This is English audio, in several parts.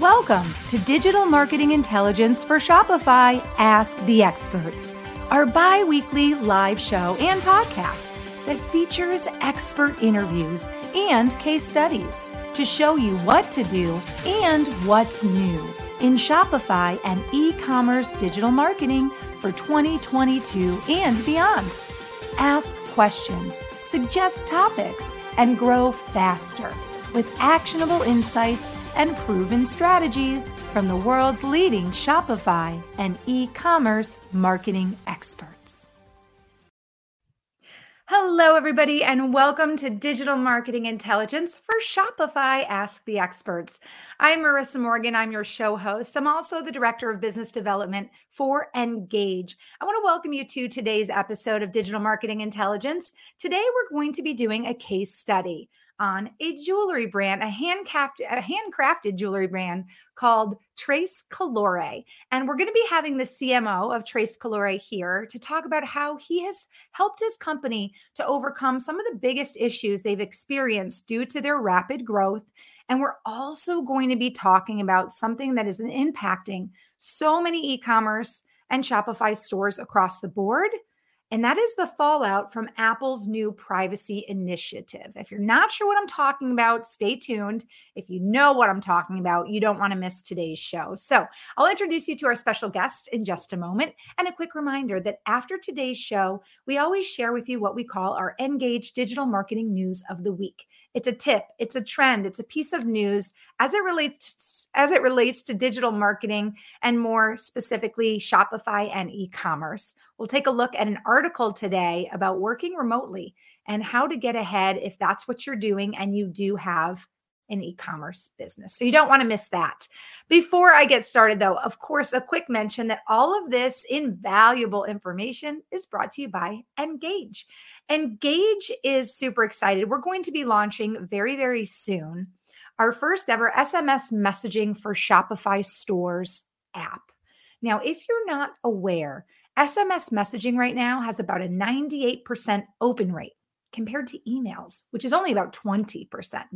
Welcome to Digital Marketing Intelligence for Shopify Ask the Experts, our bi-weekly live show and podcast that features expert interviews and case studies to show you what to do and what's new in Shopify and e-commerce digital marketing for 2022 and beyond. Ask questions, suggest topics, and grow faster with actionable insights and proven strategies from the world's leading Shopify and e-commerce marketing experts. Hello, everybody, and welcome to Digital Marketing Intelligence for Shopify Ask the Experts. I'm Marissa Morgan. I'm your show host. I'm also the Director of Business Development for Engage. I want to welcome you to today's episode of Digital Marketing Intelligence. Today, we're going to be doing a case study on a jewelry brand, a handcrafted jewelry brand called Tres Colori. And we're going to be having the CMO of Tres Colori here to talk about how he has helped his company to overcome some of the biggest issues they've experienced due to their rapid growth. And we're also going to be talking about something that is impacting so many e-commerce and Shopify stores across the board, and that is the fallout from Apple's new privacy initiative. If you're not sure what I'm talking about, stay tuned. If you know what I'm talking about, you don't want to miss today's show. So I'll introduce you to our special guest in just a moment. And a quick reminder that after today's show, we always share with you what we call our Engage Digital Marketing News of the Week. It's a tip, it's a trend, it's a piece of news as it relates to digital marketing and more specifically Shopify and e-commerce. We'll take a look at an article today about working remotely and how to get ahead if that's what you're doing and you do have an e-commerce business. So you don't want to miss that. Before I get started though, of course, a quick mention that all of this invaluable information is brought to you by Engage. Engage is super excited. We're going to be launching very, very soon our first ever SMS messaging for Shopify stores app. Now, if you're not aware, SMS messaging right now has about a 98% open rate compared to emails, which is only about 20%.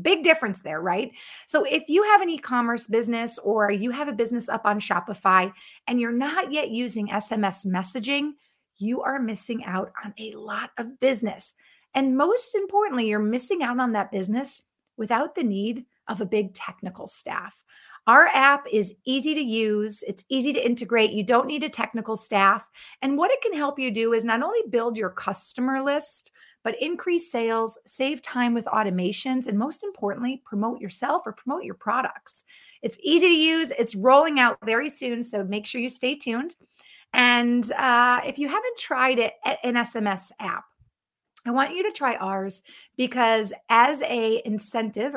Big difference there, right? So if you have an e-commerce business or you have a business up on Shopify and you're not yet using SMS messaging, you are missing out on a lot of business. And most importantly, you're missing out on that business without the need of a big technical staff. Our app is easy to use. It's easy to integrate. You don't need a technical staff. And what it can help you do is not only build your customer list, but increase sales, save time with automations, and most importantly, promote yourself or promote your products. It's easy to use. It's rolling out very soon, so make sure you stay tuned. And if you haven't tried it, an SMS app, I want you to try ours because as an incentive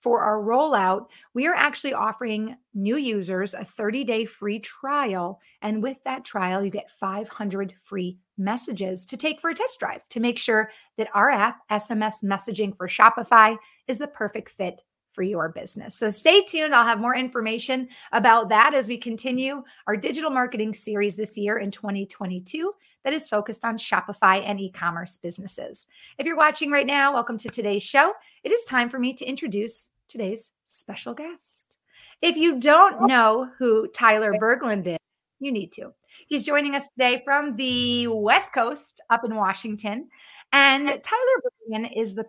for our rollout, we are actually offering new users a 30-day free trial. And with that trial, you get 500 free messages to take for a test drive to make sure that our app, SMS messaging for Shopify, is the perfect fit for your business. So stay tuned. I'll have more information about that as we continue our digital marketing series this year in 2022. That is focused on Shopify and e-commerce businesses. If you're watching right now, welcome to today's show. It is time for me to introduce today's special guest. If you don't know who Tyler Berglund is, you need to. He's joining us today from the West Coast up in Washington. And Tyler Berglund is the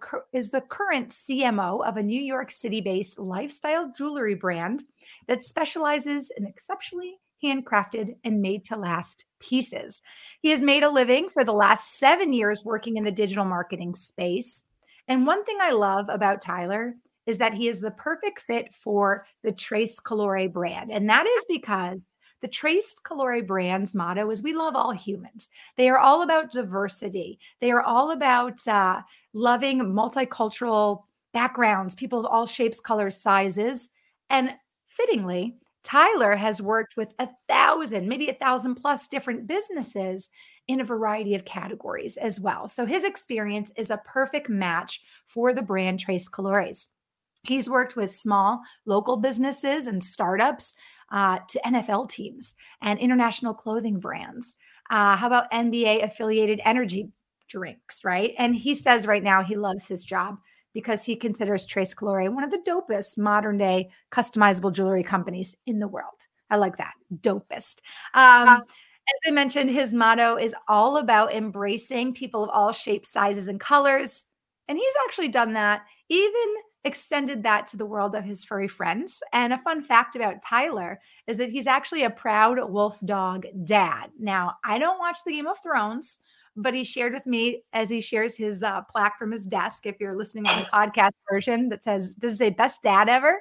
current CMO of a New York City-based lifestyle jewelry brand that specializes in exceptionally handcrafted and made-to-last pieces. He has made a living for the last 7 years working in the digital marketing space. And one thing I love about Tyler is that he is the perfect fit for the Tres Colori brand. And that is because the Tres Colori brand's motto is we love all humans. They are all about diversity. They are all about loving multicultural backgrounds, people of all shapes, colors, sizes, and fittingly, Tyler has worked with 1,000, maybe 1,000+ different businesses in a variety of categories as well. So his experience is a perfect match for the brand Tres Colori's. He's worked with small local businesses and startups to NFL teams and international clothing brands. How about NBA affiliated energy drinks, right? And he says right now he loves his job because he considers Tres Colori one of the dopest modern day customizable jewelry companies in the world. I like that. Dopest. As I mentioned, his motto is all about embracing people of all shapes, sizes, and colors. And he's actually done that, even extended that to the world of his furry friends. And a fun fact about Tyler is that he's actually a proud wolf dog dad. Now, I don't watch the Game of Thrones, but he shared with me as he shares his plaque from his desk. If you're listening on the podcast version that says, does it say best dad ever?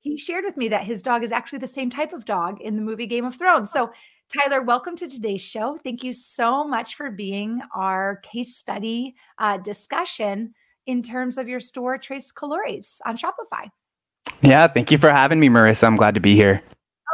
He shared with me that his dog is actually the same type of dog in the movie Game of Thrones. So Tyler, welcome to today's show. Thank you so much for being our case study discussion in terms of your store, Tres Colori, on Shopify. Yeah, thank you for having me, Marissa. I'm glad to be here.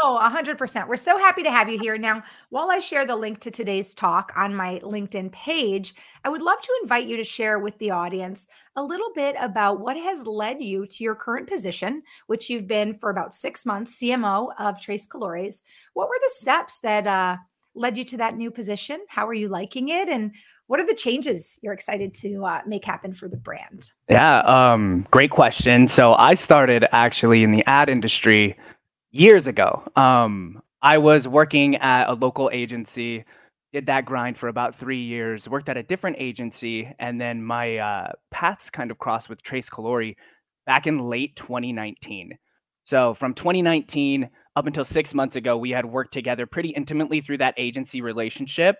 Oh, 100%. We're so happy to have you here. Now, while I share the link to today's talk on my LinkedIn page, I would love to invite you to share with the audience a little bit about what has led you to your current position, which you've been for about 6 months, CMO of Tres Colori. What were the steps that led you to that new position? How are you liking it? And what are the changes you're excited to make happen for the brand? Yeah, great question. So I started actually in the ad industry years ago. I was working at a local agency, did that grind for about 3 years, worked at a different agency, and then my paths kind of crossed with Tres Colori back in late 2019. So from 2019 up until 6 months ago, we had worked together pretty intimately through that agency relationship.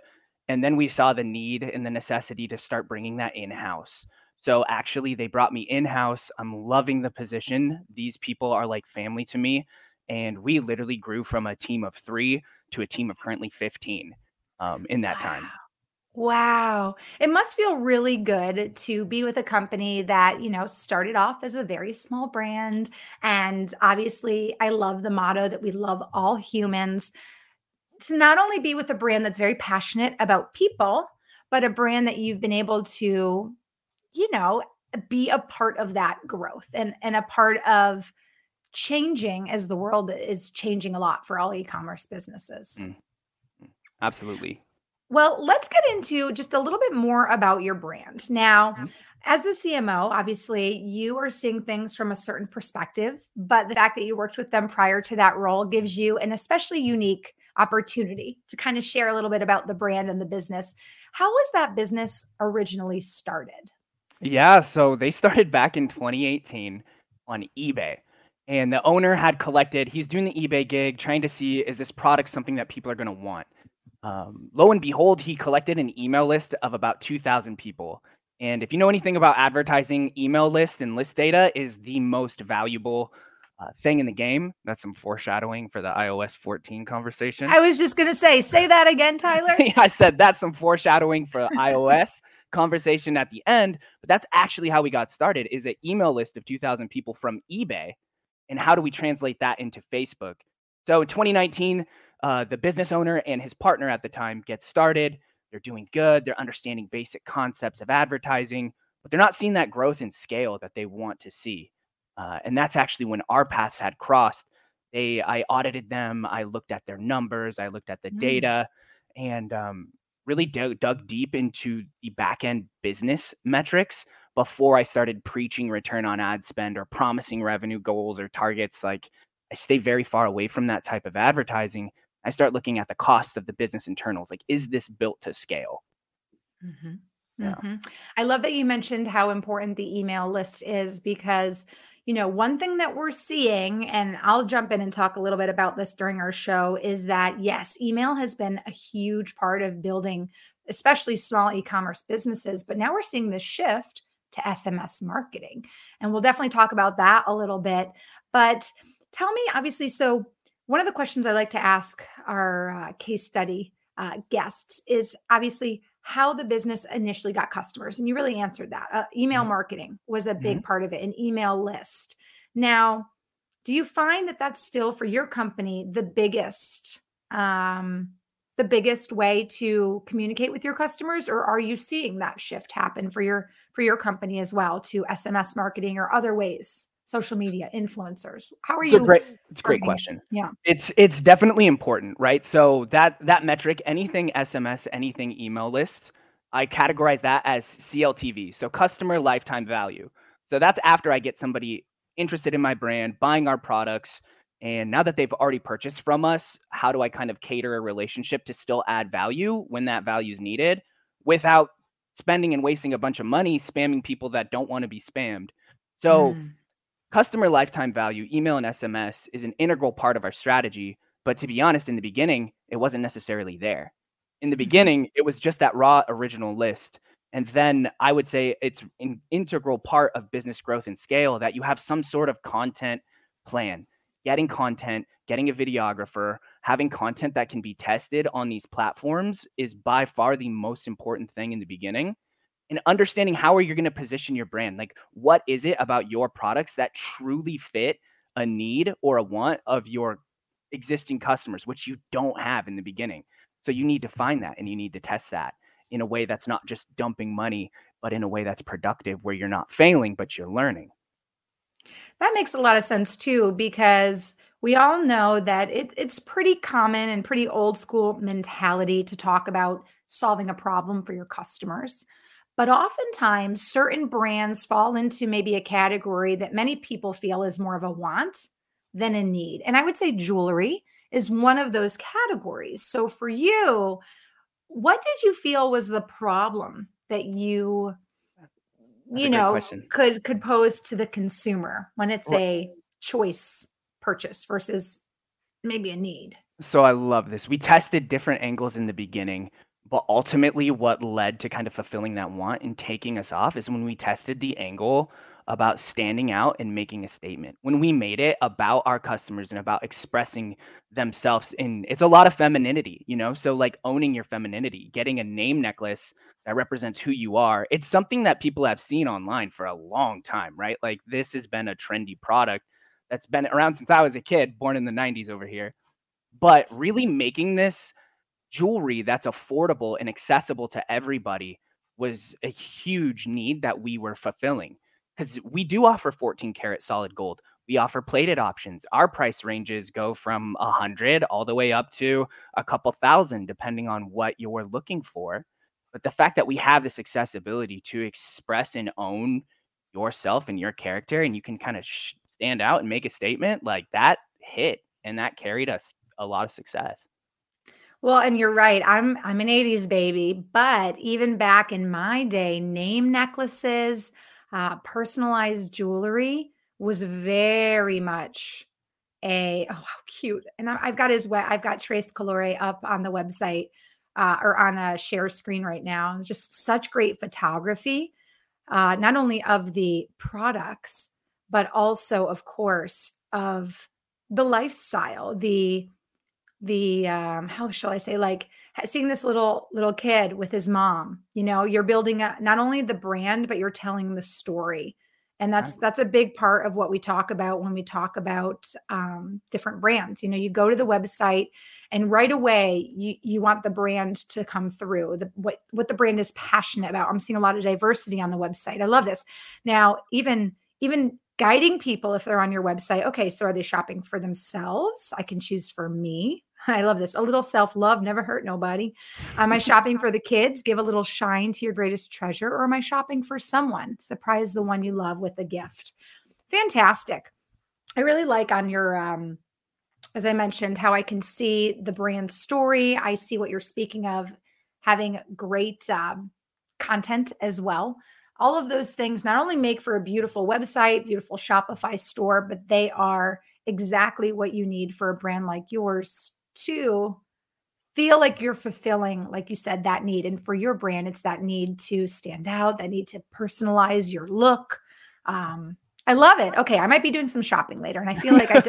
And then we saw the need and the necessity to start bringing that in-house. So actually, they brought me in-house. I'm loving the position. These people are like family to me. And we literally grew from a team of 3 to a team of currently 15 in that time. Wow. It must feel really good to be with a company that, you know, started off as a very small brand. And obviously, I love the motto that we love all humans. To not only be with a brand that's very passionate about people, but a brand that you've been able to, you know, be a part of that growth and a part of changing as the world is changing a lot for all e-commerce businesses. Absolutely. Well, let's get into just a little bit more about your brand. Now, as the CMO, obviously, you are seeing things from a certain perspective, but the fact that you worked with them prior to that role gives you an especially unique opportunity to kind of share a little bit about the brand and the business. How was that business originally started? Yeah, so they started back in 2018 on eBay. And the owner had collected, he's doing the eBay gig, trying to see, is this product something that people are going to want? Lo and behold, he collected an email list of about 2,000 people. And if you know anything about advertising, email list and list data is the most valuable thing in the game. That's some foreshadowing for the iOS 14 conversation. I was just going to say that again, Tyler. I said that's some foreshadowing for the iOS conversation at the end. But that's actually how we got started, is an email list of 2,000 people from eBay. And how do we translate that into Facebook? So in 2019, the business owner and his partner at the time get started. They're doing good. They're understanding basic concepts of advertising, but they're not seeing that growth and scale that they want to see. And that's actually when our paths had crossed. I audited them. I looked at their numbers. I looked at the data and really dug deep into the back-end business metrics before I started preaching return on ad spend or promising revenue goals or targets. Like, I stay very far away from that type of advertising. I start looking at the costs of the business internals. Like, is this built to scale? I love that you mentioned how important the email list is, because, you know, one thing that we're seeing, and I'll jump in and talk a little bit about this during our show, is that yes, email has been a huge part of building, especially small e-commerce businesses, but now we're seeing this shift to SMS marketing. And we'll definitely talk about that a little bit. But tell me, obviously, so one of the questions I like to ask our case study guests is obviously how the business initially got customers. And you really answered that. Email marketing was a big part of it, an email list. Now, do you find that that's still for your company the biggest way to communicate with your customers, or are you seeing that shift happen for your company as well to SMS marketing or other ways, social media, influencers? How are you? It's a great question. Yeah. It's definitely important, right? So that metric, anything SMS, anything email list, I categorize that as CLTV, so customer lifetime value. So that's after I get somebody interested in my brand, buying our products. And now that they've already purchased from us, how do I kind of cater a relationship to still add value when that value is needed without spending and wasting a bunch of money spamming people that don't want to be spammed? So customer lifetime value, email and SMS is an integral part of our strategy. But to be honest, in the beginning, it wasn't necessarily there. In the beginning, it was just that raw original list. And then I would say it's an integral part of business growth and scale that you have some sort of content plan, getting content, getting a videographer, having content that can be tested on these platforms is by far the most important thing in the beginning. And understanding how are you going to position your brand? Like, what is it about your products that truly fit a need or a want of your existing customers, which you don't have in the beginning? So you need to find that and you need to test that in a way that's not just dumping money, but in a way that's productive where you're not failing, but you're learning. That makes a lot of sense too, because we all know that it's pretty common and pretty old school mentality to talk about solving a problem for your customers. But oftentimes certain brands fall into maybe a category that many people feel is more of a want than a need. And I would say jewelry is one of those categories. So for you, what did you feel was the problem that you could pose to the consumer when it's a choice purchase versus maybe a need? So I love this. We tested different angles in the beginning, but ultimately what led to kind of fulfilling that want and taking us off is when we tested the angle about standing out and making a statement. When we made it about our customers and about expressing themselves, and it's a lot of femininity, you know? So like owning your femininity, getting a name necklace that represents who you are. It's something that people have seen online for a long time, right? Like this has been a trendy product that's been around since I was a kid, born in the 90s over here. But really making this jewelry that's affordable and accessible to everybody was a huge need that we were fulfilling. Because we do offer 14 karat solid gold. We offer plated options. Our price ranges go from 100 all the way up to a couple thousand, depending on what you're looking for. But the fact that we have this accessibility to express and own yourself and your character, and you can kind of stand out and make a statement, like that hit, and that carried us a lot of success. Well, and you're right. I'm an 80s baby, but even back in my day, name necklaces, personalized jewelry was very much how cute. And I've got Tres Colori up on the website or on a share screen right now. Just such great photography, not only of the products, but also, of course, of the lifestyle, how shall I say, like seeing this little kid with his mom, you know, you're building not only the brand, but you're telling the story. And that's a big part of what we talk about when we talk about different brands. You know, you go to the website and right away you want the brand to come through, what the brand is passionate about. I'm seeing a lot of diversity on the website. I love this. Now, even guiding people if they're on your website. Okay, so are they shopping for themselves? I can choose for me. I love this. A little self-love, never hurt nobody. Am I shopping for the kids? Give a little shine to your greatest treasure. Or am I shopping for someone? Surprise the one you love with a gift. Fantastic. I really like on your, as I mentioned, how I can see the brand story. I see what you're speaking of, having great content as well. All of those things not only make for a beautiful website, beautiful Shopify store, but they are exactly what you need for a brand like yours to feel like you're fulfilling, like you said, that need. And for your brand, it's that need to stand out, that need to personalize your look. I love it. Okay, I might be doing some shopping later. And I feel like I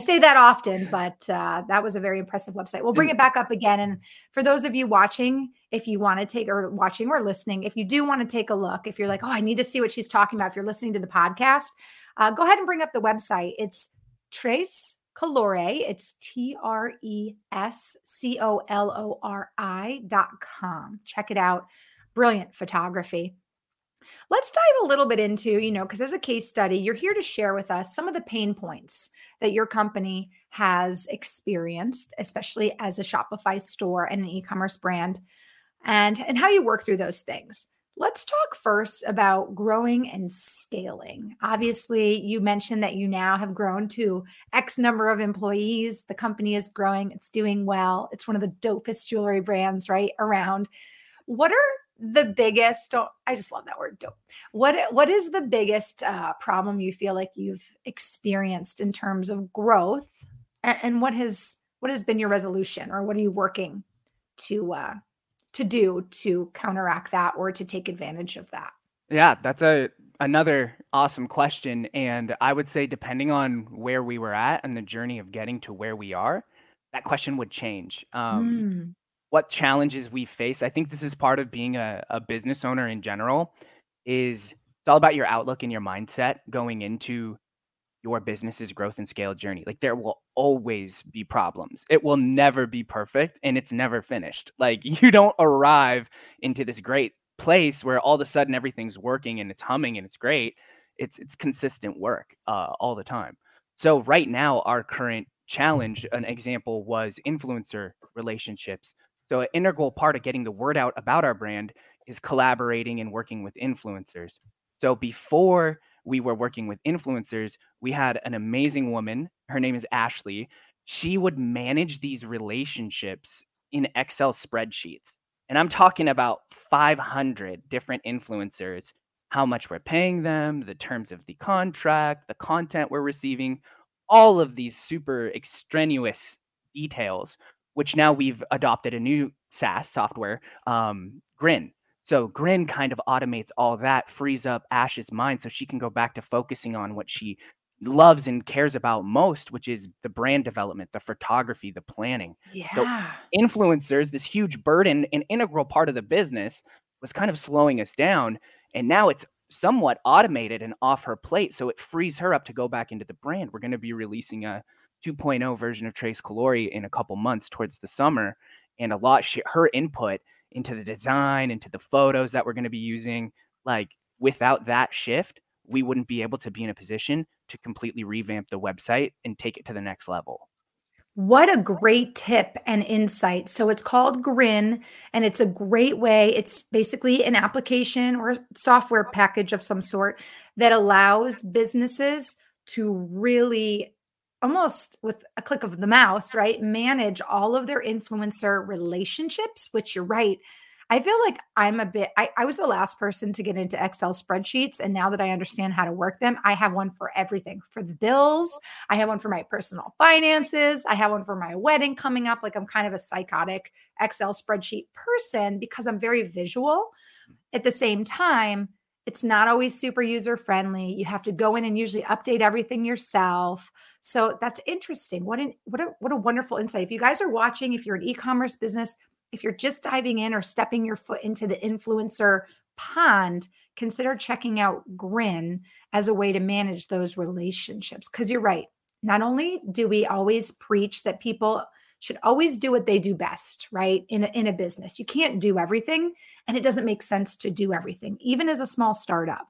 say that often, but that was a very impressive website. We'll bring it back up again. And for those of you watching, if you want to watching or listening, if you do want to take a look, if you're like, oh, I need to see what she's talking about. If you're listening to the podcast, go ahead and bring up the website. It's Tres Colori. It's TresColori.com. Check it out. Brilliant photography. Let's dive a little bit into, you know, because as a case study, you're here to share with us some of the pain points that your company has experienced, especially as a Shopify store and an e-commerce brand. and how you work through those things. Let's talk first about growing and scaling. Obviously, you mentioned that you now have grown to X number of employees. The company is growing. It's doing well. It's one of the dopest jewelry brands right around. What are the biggest, I just love that word, dope. What is the biggest problem you feel like you've experienced in terms of growth? And what has been your resolution, or what are you working to do to counteract that or to take advantage of that? Yeah, that's another awesome question. And I would say, depending on where we were at and the journey of getting to where we are, that question would change. What challenges we face. I think this is part of being a business owner in general, is it's all about your outlook and your mindset going into your business's growth and scale journey. Like, there will always be problems. It will never be perfect, and it's never finished. Like, you don't arrive into this great place where all of a sudden everything's working and it's humming and it's great. It's consistent work all the time. So right now, our current challenge, an example, was influencer relationships. So an integral part of getting the word out about our brand is collaborating and working with influencers. So before we were working with influencers, we had an amazing woman. Her name is Ashley. She would manage these relationships in Excel spreadsheets. And I'm talking about 500 different influencers, how much we're paying them, the terms of the contract, the content we're receiving, all of these super extraneous details, which now we've adopted a new SaaS software, Grin. So Grin kind of automates all that, frees up Ash's mind so she can go back to focusing on what she loves and cares about most, which is the brand development, the photography, the planning. Yeah. So influencers, this huge burden, an integral part of the business, was kind of slowing us down. And now it's somewhat automated and off her plate. So it frees her up to go back into the brand. We're going to be releasing a 2.0 version of Tres Colori in a couple months towards the summer. And a lot, her input into the design, into the photos that we're going to be using. Like, without that shift, we wouldn't be able to be in a position to completely revamp the website and take it to the next level. What a great tip and insight. So it's called Grin, and it's a great way. It's basically an application or software package of some sort that allows businesses to really, almost with a click of the mouse, right, manage all of their influencer relationships, which, you're right, I feel like I was the last person to get into Excel spreadsheets. And now that I understand how to work them, I have one for everything, for the bills. I have one for my personal finances. I have one for my wedding coming up. Like, I'm kind of a psychotic Excel spreadsheet person because I'm very visual. At the same time, it's not always super user-friendly. You have to go in and usually update everything yourself. So that's interesting. What a wonderful insight. If you guys are watching, if you're an e-commerce business, if you're just diving in or stepping your foot into the influencer pond, consider checking out Grin as a way to manage those relationships. Because you're right. Not only do we always preach that people should always do what they do best, right? In a business, you can't do everything, and it doesn't make sense to do everything, even as a small startup.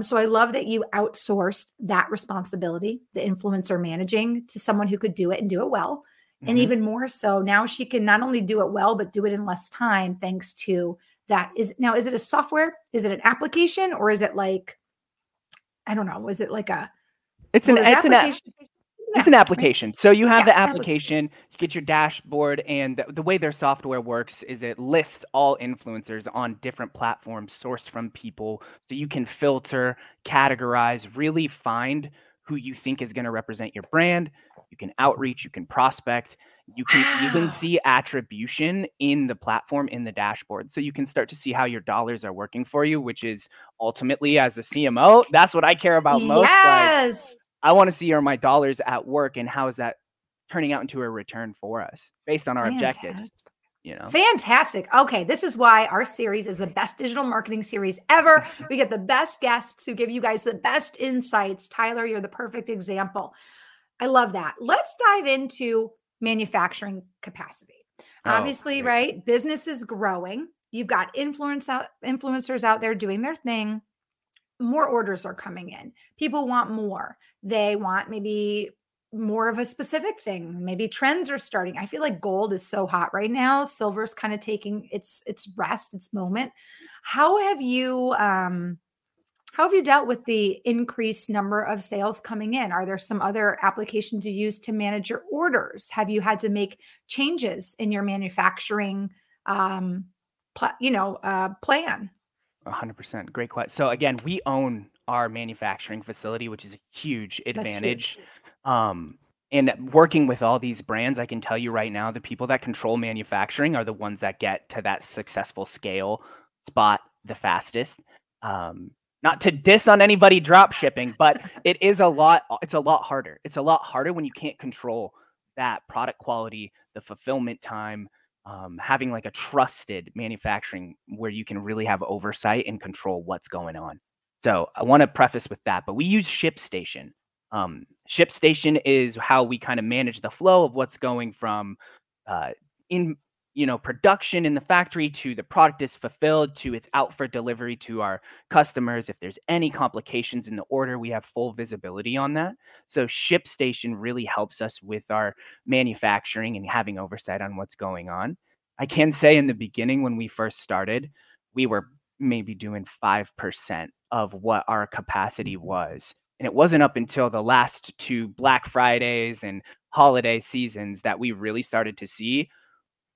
So I love that you outsourced that responsibility, the influencer managing, to someone who could do it and do it well. And even more so, now she can not only do it well, but do it in less time, thanks to that. Is it a software? Is it an application? Or is it like, I don't know, was it like a... It's an application. So you have the application, you get your dashboard, and the way their software works is it lists all influencers on different platforms sourced from people. So you can filter, categorize, really find who you think is going to represent your brand. You can outreach, you can prospect, you can even see attribution in the platform, in the dashboard. So you can start to see how your dollars are working for you, which is ultimately, as the CMO, that's what I care about most. Yes. Like, I want to see, are my dollars at work, and how is that turning out into a return for us based on our objectives? You know? Fantastic. Okay. This is why our series is the best digital marketing series ever. We get the best guests who give you guys the best insights. Tyler, you're the perfect example. I love that. Let's dive into manufacturing capacity. Obviously, right? Business is growing. You've got influencers out there doing their thing. More orders are coming in. People want more. They want maybe more of a specific thing. Maybe trends are starting. I feel like gold is so hot right now. Silver's kind of taking its rest, its moment. How have you dealt with the increased number of sales coming in? Are there some other applications you use to manage your orders? Have you had to make changes in your manufacturing, plan? 100%. Great question. So again, we own our manufacturing facility, which is a huge advantage. That's huge. And working with all these brands, I can tell you right now, the people that control manufacturing are the ones that get to that successful scale spot the fastest. Not to diss on anybody drop shipping, but it is a lot. It's a lot harder. It's a lot harder when you can't control that product quality, the fulfillment time, having like a trusted manufacturing where you can really have oversight and control what's going on. So I want to preface with that, but we use ShipStation. ShipStation is how we kind of manage the flow of what's going from production in the factory to the product is fulfilled to it's out for delivery to our customers. If there's any complications in the order, we have full visibility on that. So ShipStation really helps us with our manufacturing and having oversight on what's going on. I can say in the beginning when we first started, we were maybe doing 5% of what our capacity was. And it wasn't up until the last two Black Fridays and holiday seasons that we really started to see,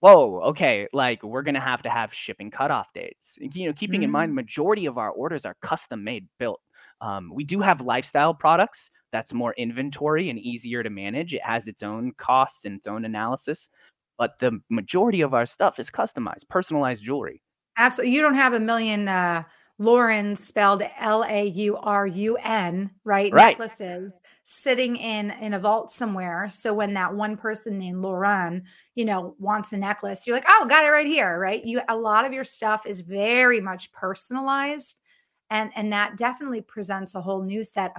whoa, okay, like we're going to have shipping cutoff dates. You know, keeping in mind, majority of our orders are custom made, built. We do have lifestyle products. That's more inventory and easier to manage. It has its own costs and its own analysis. But the majority of our stuff is customized, personalized jewelry. Absolutely. You don't have a million... Lauren spelled Laurun, right? Right. Necklaces sitting in a vault somewhere. So when that one person named Lauren, wants a necklace, you're like, oh, got it right here, right? A lot of your stuff is very much personalized, and that definitely presents a whole new set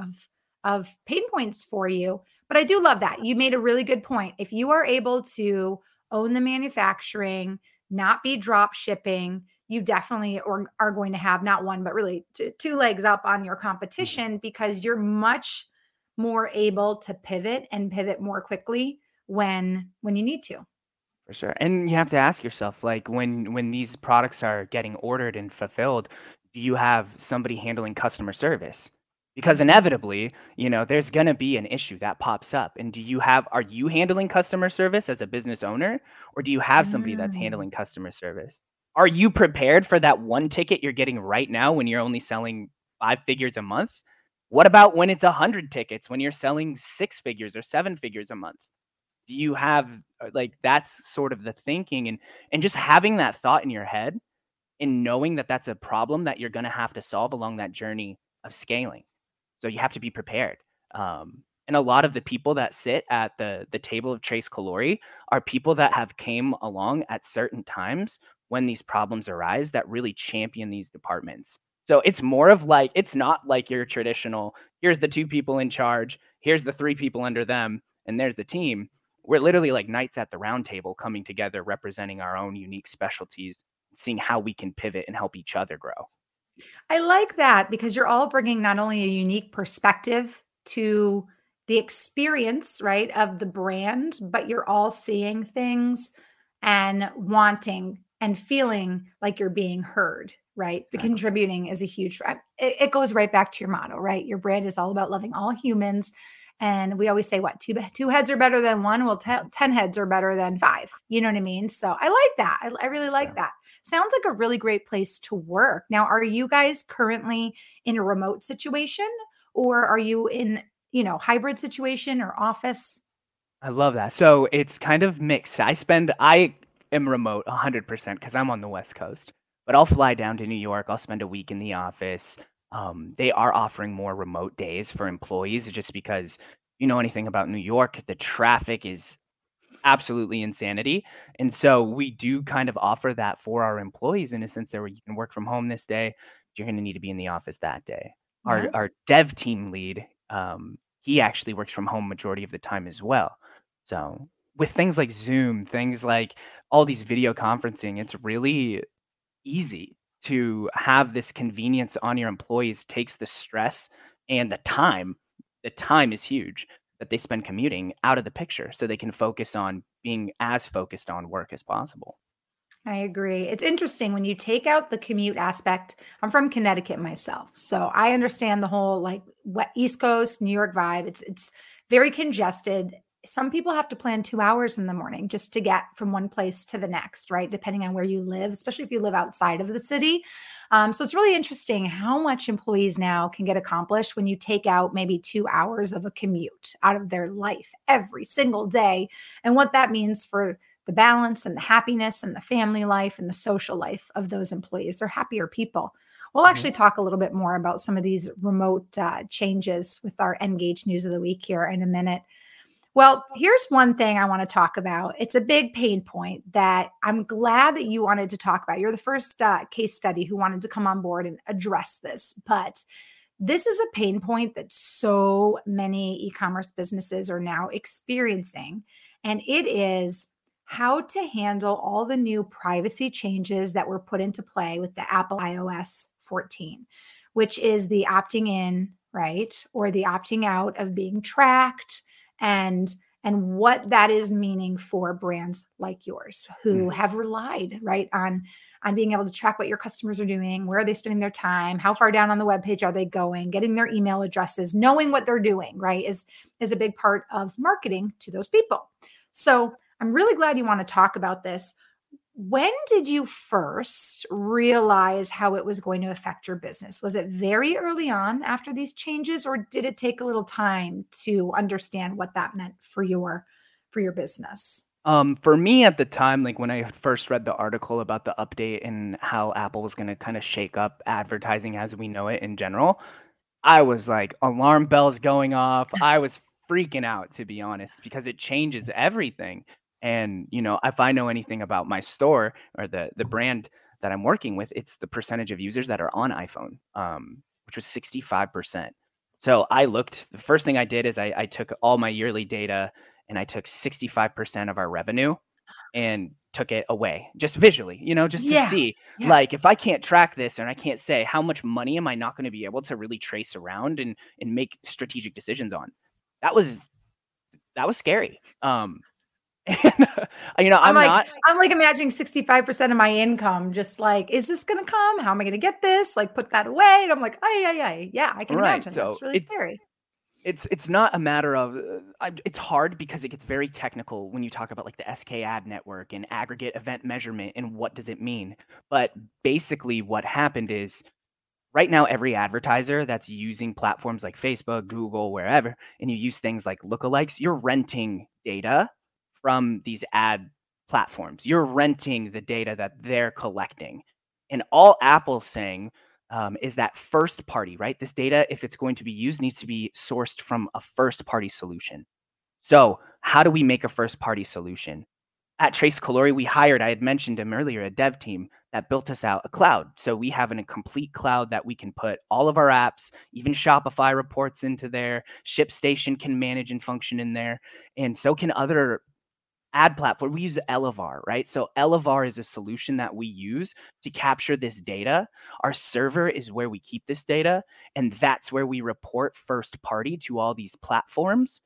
of pain points for you. But I do love that you made a really good point. If you are able to own the manufacturing, not be drop shipping, you definitely are going to have not one, but really two legs up on your competition, because you're much more able to pivot more quickly when you need to. For sure. And you have to ask yourself, like when these products are getting ordered and fulfilled, do you have somebody handling customer service? Because inevitably, there's going to be an issue that pops up. And are you handling customer service as a business owner, or do you have somebody that's handling customer service? Are you prepared for that one ticket you're getting right now when you're only selling 5 figures a month? What about when it's 100 tickets, when you're selling 6 figures or 7 figures a month? Do you have that's sort of the thinking, and just having that thought in your head and knowing that that's a problem that you're going to have to solve along that journey of scaling. So you have to be prepared. And a lot of the people that sit at the table of Tres Colori are people that have came along at certain times when these problems arise that really champion these departments. So it's more of like, it's not like your traditional, here's the 2 people in charge, here's the 3 people under them, and there's the team. We're literally like knights at the round table coming together, representing our own unique specialties, seeing how we can pivot and help each other grow. I like that, because you're all bringing not only a unique perspective to the experience, right, of the brand, but you're all seeing things and wanting and feeling like you're being heard, right? The contributing is a huge, it goes right back to your motto, right? Your brand is all about loving all humans. And we always say, what, two heads are better than one? Well, 10 heads are better than 5. You know what I mean? So I like that. I really like that. Sounds like a really great place to work. Now, are you guys currently in a remote situation, or are you in, hybrid situation or office? I love that. So it's kind of mixed. I'm remote 100% because I'm on the West Coast, but I'll fly down to New York. I'll spend a week in the office. They are offering more remote days for employees, just because anything about New York, the traffic is absolutely insanity. And so we do kind of offer that for our employees in a sense where you can work from home this day, but you're going to need to be in the office that day. Mm-hmm. Our dev team lead, he actually works from home majority of the time as well. So with things like Zoom, things like all these video conferencing, it's really easy to have this convenience on your employees. Takes the stress and the time. The time is huge that they spend commuting out of the picture so they can focus on being as focused on work as possible. I agree. It's interesting when you take out the commute aspect. I'm from Connecticut myself, so I understand the whole like East Coast, New York vibe. It's very congested. Some people have to plan 2 hours in the morning just to get from one place to the next, right? Depending on where you live, especially if you live outside of the city. So it's really interesting how much employees now can get accomplished when you take out maybe 2 hours of a commute out of their life every single day, and what that means for the balance and the happiness and the family life and the social life of those employees. They're happier people. We'll actually talk a little bit more about some of these remote changes with our Engage News of the Week here in a minute. Well, here's one thing I want to talk about. It's a big pain point that I'm glad that you wanted to talk about. You're the first case study who wanted to come on board and address this, but this is a pain point that so many e-commerce businesses are now experiencing, and it is how to handle all the new privacy changes that were put into play with the Apple iOS 14, which is the opting in, right? Or the opting out of being tracked, and what that is meaning for brands like yours who have relied, right, on being able to track what your customers are doing, where are they spending their time, how far down on the webpage are they going, getting their email addresses, knowing what they're doing, right, is a big part of marketing to those people. So I'm really glad you want to talk about this. When did you first realize how it was going to affect your business? Was it very early on after these changes, or did it take a little time to understand what that meant for your business? For me at the time, like when I first read the article about the update and how Apple was going to kind of shake up advertising as we know it in general, I was like, alarm bells going off. I was freaking out, to be honest, because it changes everything. And, you know, if I know anything about my store or the brand that I'm working with, it's the percentage of users that are on iPhone, which was 65%. So I looked, the first thing I did is I took all my yearly data and I took 65% of our revenue and took it away just visually, you know, just to see, like, if I can't track this and I can't say how much money am I not going to be able to really trace around and make strategic decisions on. That was scary. And, you know, I'm like imagining 65% of my income, just like, is this going to come? How am I going to get this? Like, put that away. And I'm like, yeah, I can imagine. So that's really scary. It's not a matter of, it's hard because it gets very technical when you talk about like the SK ad network and aggregate event measurement and what does it mean? But basically what happened is right now, every advertiser that's using platforms like Facebook, Google, wherever, and you use things like lookalikes, you're renting data from these ad platforms. You're renting the data that they're collecting. And all Apple's saying is that first party, right? This data, if it's going to be used, needs to be sourced from a first party solution. So how do we make a first party solution? At Tres Colori, we hired, I had mentioned him earlier, a dev team that built us out a cloud. So we have a complete cloud that we can put all of our apps, even Shopify reports into there, ShipStation can manage and function in there. And so can other ad platform. We use Elevar, right? So Elevar is a solution that we use to capture this data. Our server is where we keep this data. And that's where we report first party to all these platforms,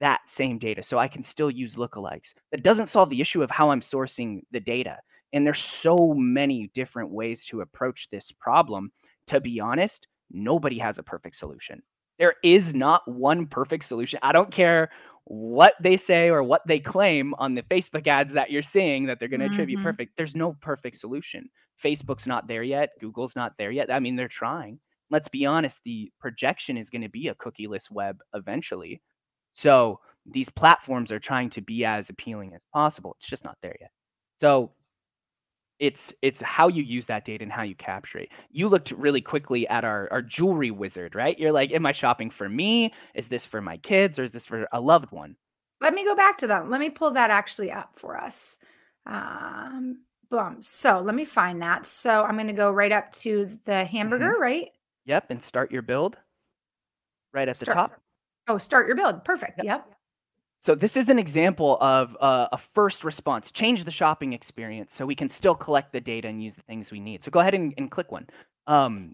that same data. So I can still use lookalikes. That doesn't solve the issue of how I'm sourcing the data. And there's so many different ways to approach this problem. To be honest, nobody has a perfect solution. There is not one perfect solution. I don't care what they say or what they claim on the Facebook ads that you're seeing that they're going to attribute perfect. There's no perfect solution. Facebook's not there yet. Google's not there yet. I mean, they're trying. Let's be honest. The projection is going to be a cookieless web eventually. So these platforms are trying to be as appealing as possible. It's just not there yet. So it's how you use that data and how you capture it. You looked really quickly at our jewelry wizard, right? You're like, am I shopping for me? Is this for my kids? Or is this for a loved one? Let me go back to that. Let me pull that actually up for us. Boom. So let me find that. So I'm going to go right up to the hamburger, right? Yep. And start your build right at the top. Oh, start your build. Perfect. Yep. So this is an example of a first response. Change the shopping experience so we can still collect the data and use the things we need. So go ahead and click one.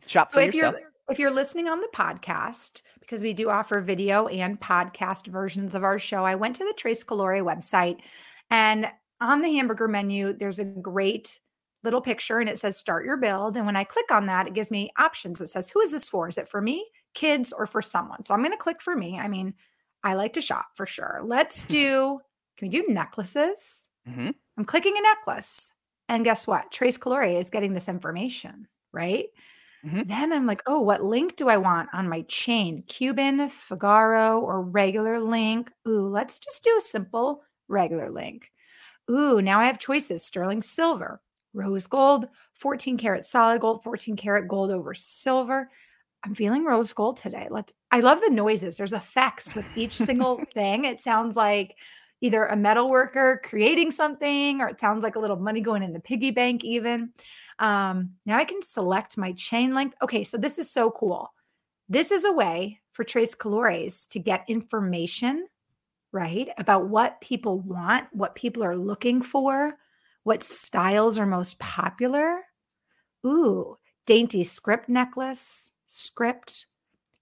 Shop for yourself. If you're listening on the podcast, because we do offer video and podcast versions of our show, I went to the Tres Colori website, and on the hamburger menu, there's a great little picture and it says start your build. And when I click on that, it gives me options. It says, who is this for? Is it for me, kids, or for someone? So I'm going to click for me. I mean, I like to shop for sure. Let's do, can we do necklaces? Mm-hmm. I'm clicking a necklace. And guess what? Tres Colori is getting this information, right? Mm-hmm. Then I'm like, oh, what link do I want on my chain? Cuban, Figaro, or regular link? Ooh, let's just do a simple regular link. Ooh, now I have choices. Sterling silver, rose gold, 14 karat solid gold, 14 karat gold over silver. I'm feeling rose gold today. I love the noises. There's effects with each single thing. It sounds like either a metal worker creating something, or it sounds like a little money going in the piggy bank even. Now I can select my chain length. Okay, so this is so cool. This is a way for Tres Coloris to get information, right, about what people want, what people are looking for, what styles are most popular. Ooh, dainty script necklace, script,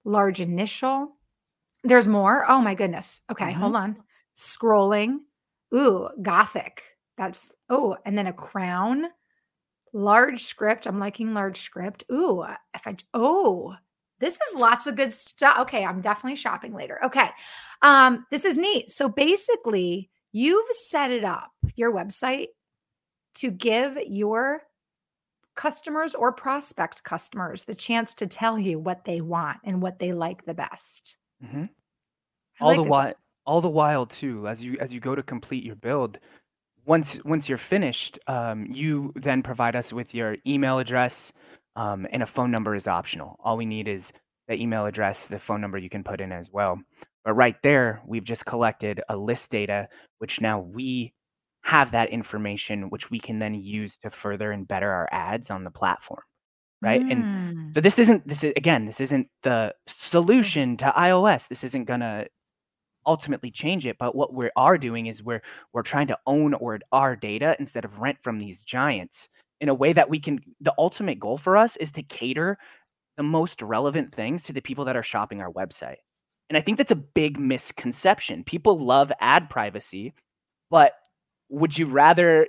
large initial. There's more. Oh my goodness. Okay, hold on. Scrolling. Ooh, gothic. That's, oh, and then a crown. Large script. I'm liking large script. Ooh, this is lots of good stuff. Okay, I'm definitely shopping later. Okay, this is neat. So basically, you've set it up, your website, to give your customers or prospect customers the chance to tell you what they want and what they like the best. Mm-hmm. All the while, too, as you go to complete your build. Once you're finished, you then provide us with your email address, and a phone number is optional. All we need is the email address, the phone number you can put in as well. But right there, we've just collected a list data, which now we have that information, which we can then use to further and better our ads on the platform, right? And so this isn't the solution to iOS. This isn't gonna ultimately change it, but what we are doing is we're trying to own our data instead of rent from these giants in a way that we can. The ultimate goal for us is to cater the most relevant things to the people that are shopping our website, and I think that's a big misconception. People love ad privacy, but would you rather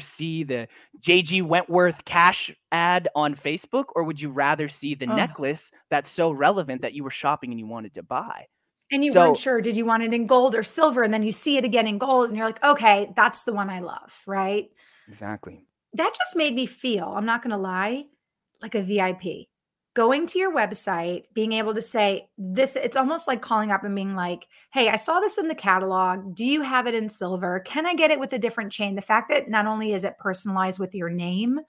see the JG Wentworth cash ad on Facebook, or would you rather see the necklace that's so relevant that you were shopping and you wanted to buy? And you weren't sure, did you want it in gold or silver? And then you see it again in gold and you're like, okay, that's the one I love, right? Exactly. That just made me feel, I'm not going to lie, like a VIP. Going to your website, being able to say this, it's almost like calling up and being like, hey, I saw this in the catalog. Do you have it in silver? Can I get it with a different chain? The fact that not only is it personalized with your name,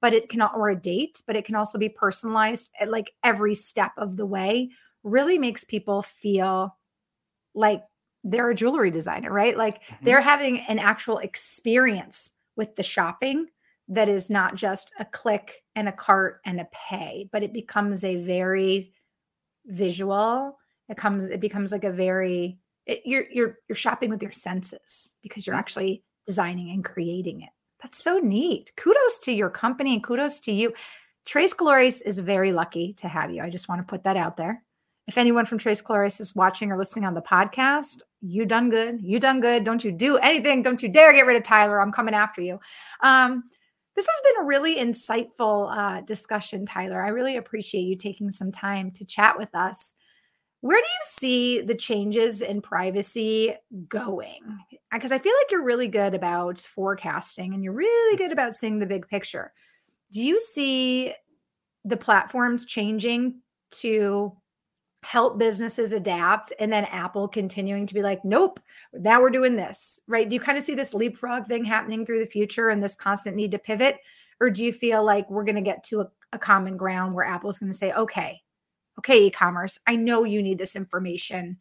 but it can, or a date, but it can also be personalized at like every step of the way, really makes people feel like they're a jewelry designer, right? Like they're having an actual experience with the shopping that is not just a click and a cart and a pay, but it becomes a very visual. It becomes like a very, you're shopping with your senses because you're actually designing and creating it. That's so neat. Kudos to your company and kudos to you. Tres Colori is very lucky to have you. I just want to put that out there. If anyone from Tres Colori is watching or listening on the podcast, you done good. You done good. Don't you do anything. Don't you dare get rid of Tyler. I'm coming after you. This has been a really insightful discussion, Tyler. I really appreciate you taking some time to chat with us. Where do you see the changes in privacy going? Because I feel like you're really good about forecasting and you're really good about seeing the big picture. Do you see the platforms changing to help businesses adapt, and then Apple continuing to be like, nope, now we're doing this, right? Do you kind of see this leapfrog thing happening through the future and this constant need to pivot? Or do you feel like we're going to get to a common ground where Apple's going to say, okay, e-commerce, I know you need this information.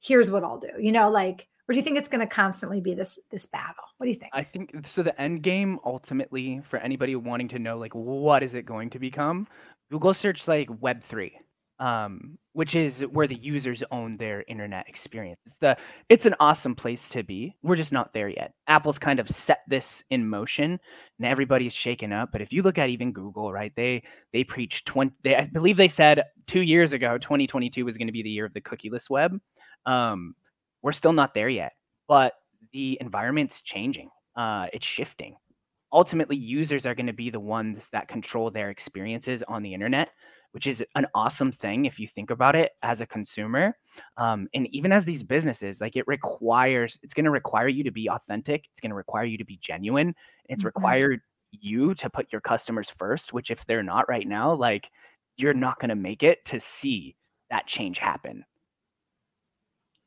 Here's what I'll do, or do you think it's going to constantly be this battle? What do you think? I think so. The end game ultimately for anybody wanting to know, like, what is it going to become? Google search like Web3. which is where the users own their internet experience. It's an awesome place to be. We're just not there yet. Apple's kind of set this in motion, and everybody's shaken up. But if you look at even Google, right? They preached I believe they said 2 years ago, 2022 was going to be the year of the cookieless web. We're still not there yet, but the environment's changing. It's shifting. Ultimately, users are going to be the ones that control their experiences on the internet, which is an awesome thing if you think about it as a consumer. And even as these businesses, like it's going to require you to be authentic. It's going to require you to be genuine. It's required you to put your customers first, which if they're not right now, like you're not going to make it to see that change happen.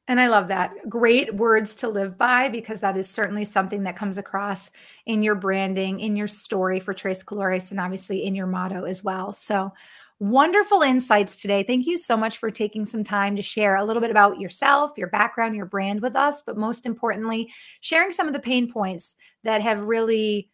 And I love that. Great words to live by, because that is certainly something that comes across in your branding, in your story for Tres Colores, and obviously in your motto as well. So wonderful insights today. Thank you so much for taking some time to share a little bit about yourself, your background, your brand with us, but most importantly, sharing some of the pain points that have really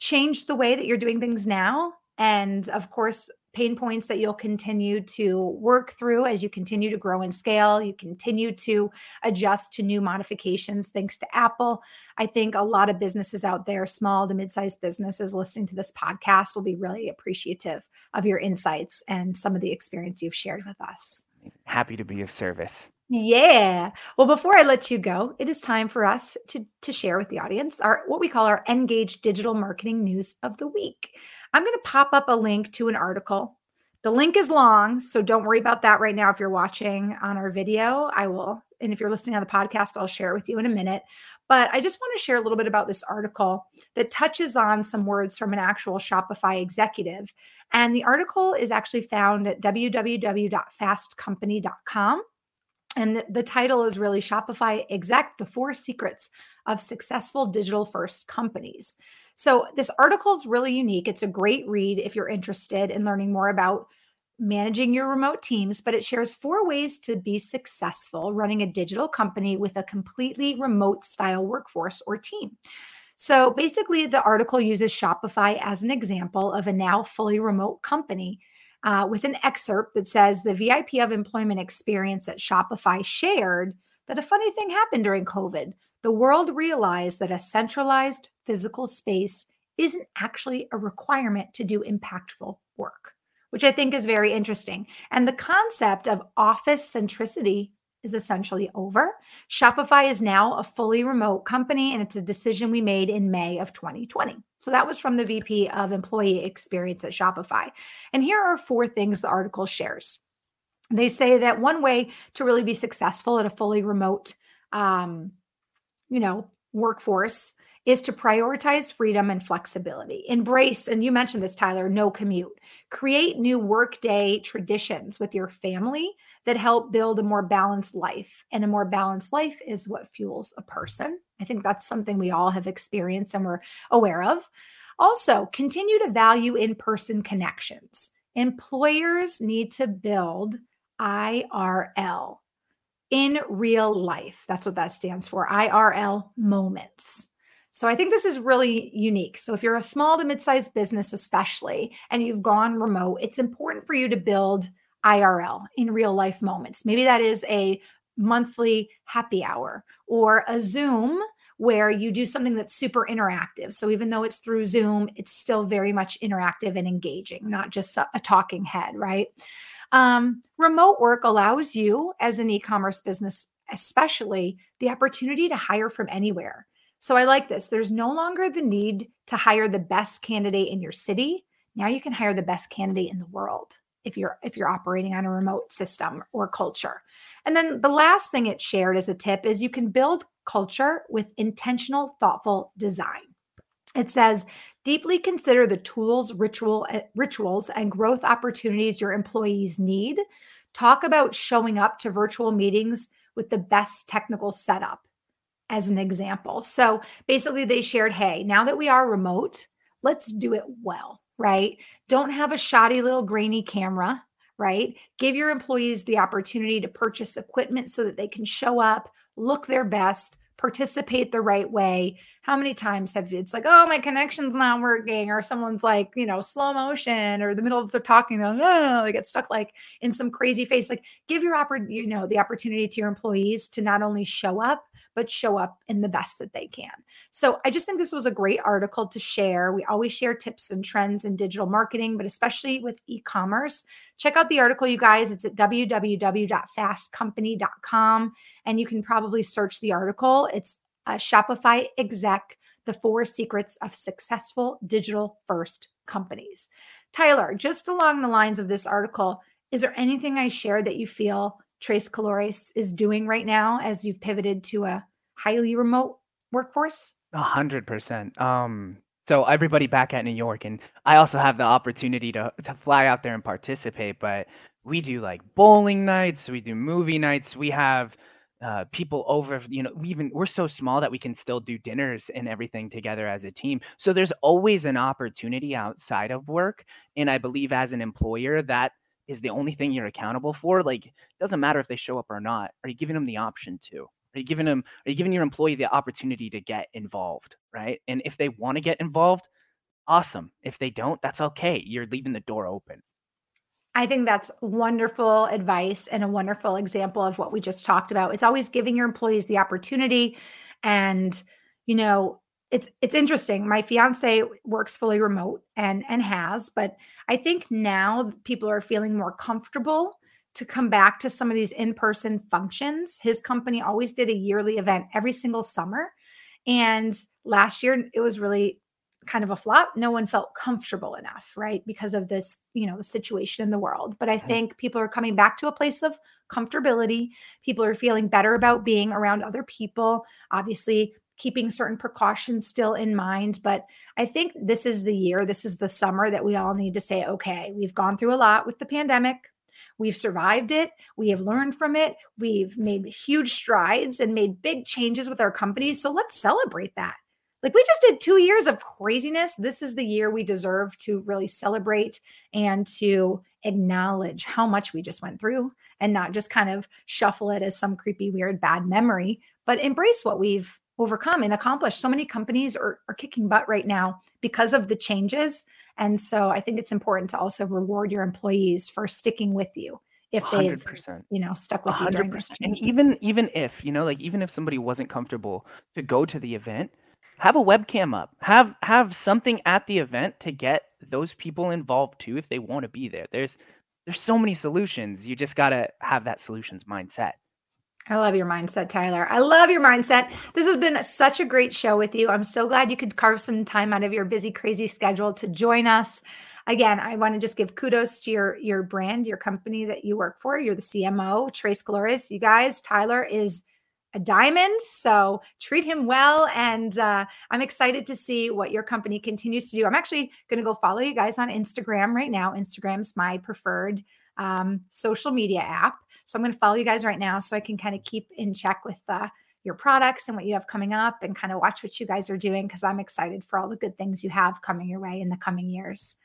changed the way that you're doing things now. And of course, pain points that you'll continue to work through as you continue to grow and scale, you continue to adjust to new modifications thanks to Apple. I think a lot of businesses out there, small to mid-sized businesses listening to this podcast, will be really appreciative of your insights and some of the experience you've shared with us. Happy to be of service. Yeah. Well, before I let you go, it is time for us to share with the audience what we call our Engage Digital Marketing News of the Week. I'm going to pop up a link to an article. The link is long, so don't worry about that right now. If you're watching on our video, I will. And if you're listening on the podcast, I'll share it with you in a minute. But I just want to share a little bit about this article that touches on some words from an actual Shopify executive. And the article is actually found at www.fastcompany.com. And the title is really Shopify Exec, the 4 Secrets of Successful Digital First Companies. So this article is really unique. It's a great read if you're interested in learning more about managing your remote teams, but it shares 4 ways to be successful running a digital company with a completely remote style workforce or team. So basically the article uses Shopify as an example of a now fully remote company, with an excerpt that says the VIP of employment experience at Shopify shared that a funny thing happened during COVID. The world realized that a centralized physical space isn't actually a requirement to do impactful work, which I think is very interesting. And the concept of office centricity is essentially over. Shopify is now a fully remote company, and it's a decision we made in May of 2020. So that was from the VP of Employee Experience at Shopify. And here are 4 things the article shares. They say that one way to really be successful at a fully remote, workforce is to prioritize freedom and flexibility. Embrace, and you mentioned this, Tyler, no commute. Create new workday traditions with your family that help build a more balanced life. And a more balanced life is what fuels a person. I think that's something we all have experienced and we're aware of. Also, continue to value in-person connections. Employers need to build IRL, in real life. That's what that stands for, IRL moments. So I think this is really unique. So if you're a small to mid-sized business, especially, and you've gone remote, it's important for you to build IRL, in real life moments. Maybe that is a monthly happy hour or a Zoom where you do something that's super interactive. So even though it's through Zoom, it's still very much interactive and engaging, not just a talking head, right? Remote work allows you as an e-commerce business, especially, the opportunity to hire from anywhere. So I like this. There's no longer the need to hire the best candidate in your city. Now you can hire the best candidate in the world if you're operating on a remote system or culture. And then the last thing it shared as a tip is you can build culture with intentional, thoughtful design. It says, deeply consider the tools, rituals, and growth opportunities your employees need. Talk about showing up to virtual meetings with the best technical setup as an example. So basically they shared, hey, now that we are remote, let's do it well, right? Don't have a shoddy little grainy camera, right? Give your employees the opportunity to purchase equipment so that they can show up, look their best, participate the right way. How many times have it's like, oh, my connection's not working, or someone's like, you know, slow motion, or the middle of their talking, they're like, oh, they get stuck like in some crazy face. Like, give your the opportunity to your employees to not only show up, but show up in the best that they can. So I just think this was a great article to share. We always share tips and trends in digital marketing, but especially with e-commerce. Check out the article, you guys. It's at www.fastcompany.com. And you can probably search the article. It's Shopify Exec, the 4 secrets of successful digital first companies. Tyler, just along the lines of this article, is there anything I shared that you feel Tres Colori is doing right now as you've pivoted to a highly remote workforce? 100%. So everybody back at New York, and I also have the opportunity to fly out there and participate, but we do like bowling nights, we do movie nights, we have people over, we're so small that we can still do dinners and everything together as a team. So there's always an opportunity outside of work. And I believe as an employer, that is the only thing you're accountable for. Like, it doesn't matter if they show up or not. Are you giving them the option to? Are you giving your employee the opportunity to get involved, right? And if they want to get involved, awesome. If they don't, that's okay. You're leaving the door open. I think that's wonderful advice and a wonderful example of what we just talked about. It's always giving your employees the opportunity. And, it's interesting. My fiance works fully remote and has, but I think now people are feeling more comfortable to come back to some of these in-person functions. His company always did a yearly event every single summer. And last year it was really kind of a flop. No one felt comfortable enough, right? Because of this, the situation in the world. But I think people are coming back to a place of comfortability. People are feeling better about being around other people, obviously keeping certain precautions still in mind. But I think this is the year, this is the summer that we all need to say, okay, we've gone through a lot with the pandemic. We've survived it. We have learned from it. We've made huge strides and made big changes with our company. So let's celebrate that. Like, we just did 2 years of craziness. This is the year we deserve to really celebrate and to acknowledge how much we just went through, and not just kind of shuffle it as some creepy, weird, bad memory, but embrace what we've overcome and accomplished. So many companies are kicking butt right now because of the changes. And so I think it's important to also reward your employees for sticking with you if they've, 100%. Stuck with you during this. And even if somebody wasn't comfortable to go to the event, have a webcam up, have something at the event to get those people involved too, if they want to be there. There's so many solutions. You just got to have that solutions mindset. I love your mindset, Tyler. I love your mindset. This has been such a great show with you. I'm so glad you could carve some time out of your busy, crazy schedule to join us. Again, I want to just give kudos to your brand, your company that you work for. You're the CMO, Tres Colori. You guys, Tyler is a diamond, so treat him well. And I'm excited to see what your company continues to do. I'm actually going to go follow you guys on Instagram right now. Instagram's my preferred social media app. So I'm going to follow you guys right now so I can kind of keep in check with your products and what you have coming up, and kind of watch what you guys are doing, because I'm excited for all the good things you have coming your way in the coming years.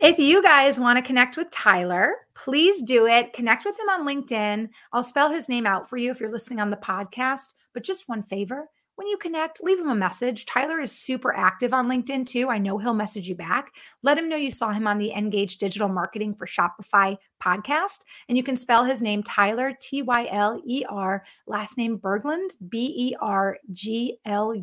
If you guys want to connect with Tyler, please do it. Connect with him on LinkedIn. I'll spell his name out for you if you're listening on the podcast. But just one favor, when you connect, leave him a message. Tyler is super active on LinkedIn too. I know he'll message you back. Let him know you saw him on the Engage Digital Marketing for Shopify podcast. And you can spell his name Tyler, Tyler, last name Berglund, Berglund.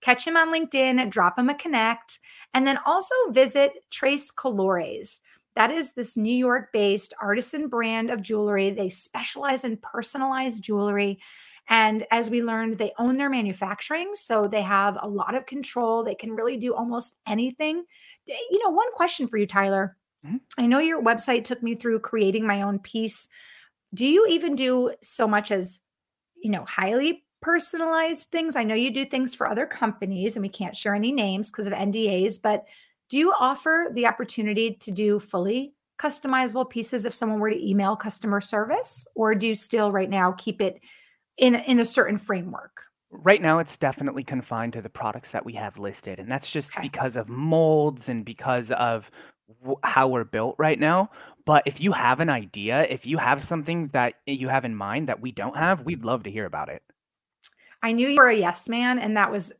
Catch him on LinkedIn, drop him a connect, and then also visit Tres Colori. That is this New York-based artisan brand of jewelry. They specialize in personalized jewelry. And as we learned, they own their manufacturing, so they have a lot of control. They can really do almost anything. One question for you, Tyler. Mm-hmm. I know your website took me through creating my own piece. Do you even do so much as, highly personalized things? I know you do things for other companies, and we can't share any names because of NDAs, but do you offer the opportunity to do fully customizable pieces if someone were to email customer service, or do you still right now keep it in a certain framework? Right now, it's definitely confined to the products that we have listed, and that's just because of molds and because of how we're built right now. But if you have an idea, if you have something that you have in mind that we don't have, we'd love to hear about it. I knew you were a yes man, and that was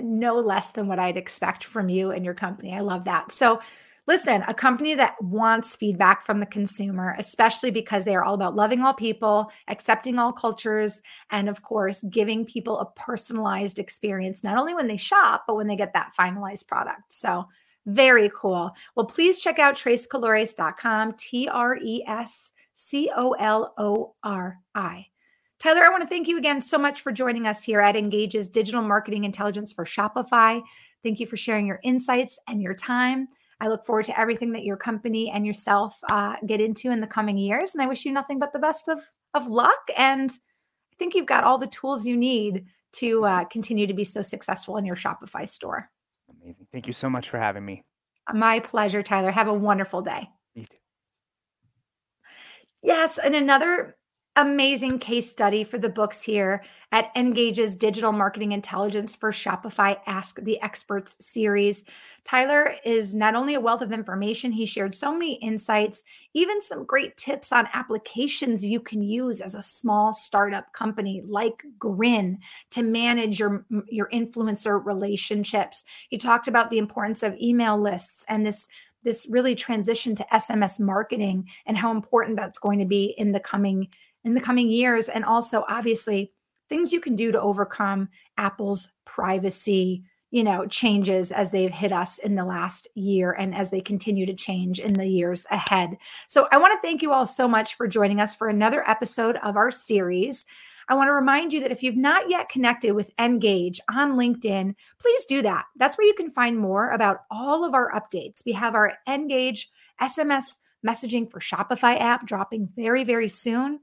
no less than what I'd expect from you and your company. I love that. So listen, a company that wants feedback from the consumer, especially because they are all about loving all people, accepting all cultures, and of course, giving people a personalized experience, not only when they shop, but when they get that finalized product. So very cool. Well, please check out trescolores.com, TRESCOLORI. Tyler, I want to thank you again so much for joining us here at Engage's Digital Marketing Intelligence for Shopify. Thank you for sharing your insights and your time. I look forward to everything that your company and yourself get into in the coming years. And I wish you nothing but the best of luck. And I think you've got all the tools you need to continue to be so successful in your Shopify store. Amazing. Thank you so much for having me. My pleasure, Tyler. Have a wonderful day. You too. Yes. And another amazing case study for the books here at Engage's Digital Marketing Intelligence for Shopify Ask the Experts series. Tyler is not only a wealth of information, he shared so many insights, even some great tips on applications you can use as a small startup company like Grin to manage your influencer relationships. He talked about the importance of email lists and this really transition to SMS marketing and how important that's going to be in the coming years, and also obviously things you can do to overcome Apple's privacy, changes as they've hit us in the last year and as they continue to change in the years ahead. So I want to thank you all so much for joining us for another episode of our series. I want to remind you that if you've not yet connected with Engage on LinkedIn, please do that. That's where you can find more about all of our updates. We have our Engage SMS messaging for Shopify app dropping very, very soon.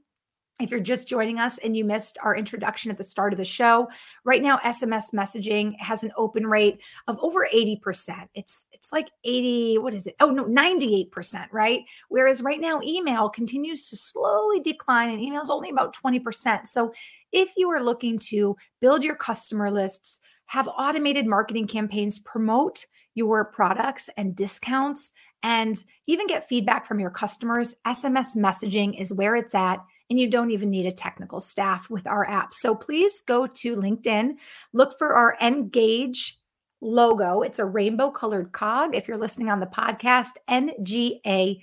If you're just joining us and you missed our introduction at the start of the show, right now SMS messaging has an open rate of over 80%. It's like 80, what is it? Oh no, 98%, right? Whereas right now email continues to slowly decline, and email is only about 20%. So if you are looking to build your customer lists, have automated marketing campaigns, promote your products and discounts, and even get feedback from your customers, SMS messaging is where it's at. And you don't even need a technical staff with our app. So please go to LinkedIn, look for our Engage logo. It's a rainbow colored cog. If you're listening on the podcast, NGAGGE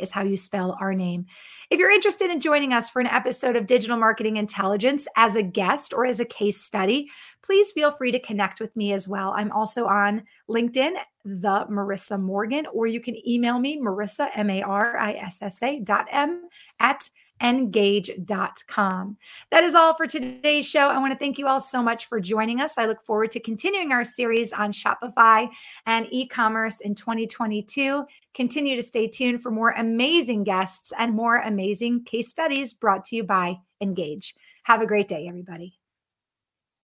is how you spell our name. If you're interested in joining us for an episode of Digital Marketing Intelligence as a guest or as a case study, please feel free to connect with me as well. I'm also on LinkedIn, the Marissa Morgan, or you can email me, Marissa, marissa.m@engage.com. That is all for today's show. I want to thank you all so much for joining us. I look forward to continuing our series on Shopify and e-commerce in 2022. Continue to stay tuned for more amazing guests and more amazing case studies brought to you by Engage. Have a great day, everybody.